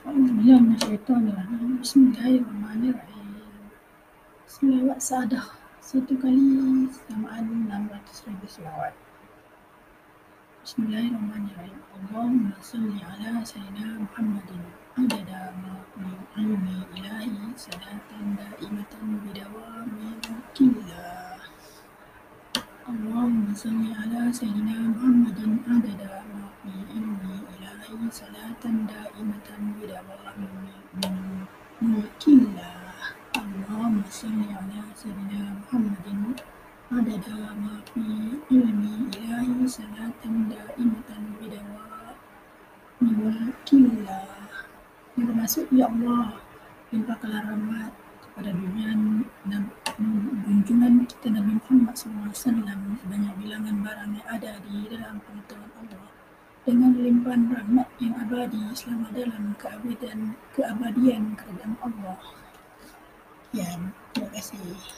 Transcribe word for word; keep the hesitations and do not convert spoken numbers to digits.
Bismillahirrahmanirrahim. Selawat saadah satu kali samaan enam ratus ribu selawat. Bismillahirrahmanirrahim. Allahumma salli ala Saidina Muhammadin adada ma kulli ilahi salatan daimatan bidawami mulkillah. Allahumma salli ala Saidina Muhammadin adada ma kulli ilahi salatan daimatan bidawami mulkillah. Allahumma salli ala Saidina Muhammadin adada ma fi ilmi ilahi salatan daimatan bidawa miwakillah. Yang bermaksud, ya Allah, limpahkanlah rahmat kepada dunia dan junjungan kita Nabi Muhammad sallallahu alaihi wasallam banyak bilangan barang yang ada di dalam pengetahuan Allah dengan limpahan rahmat yang abadi selama dalam keabadian keabadian kerajaan Allah. Ya, terima kasih.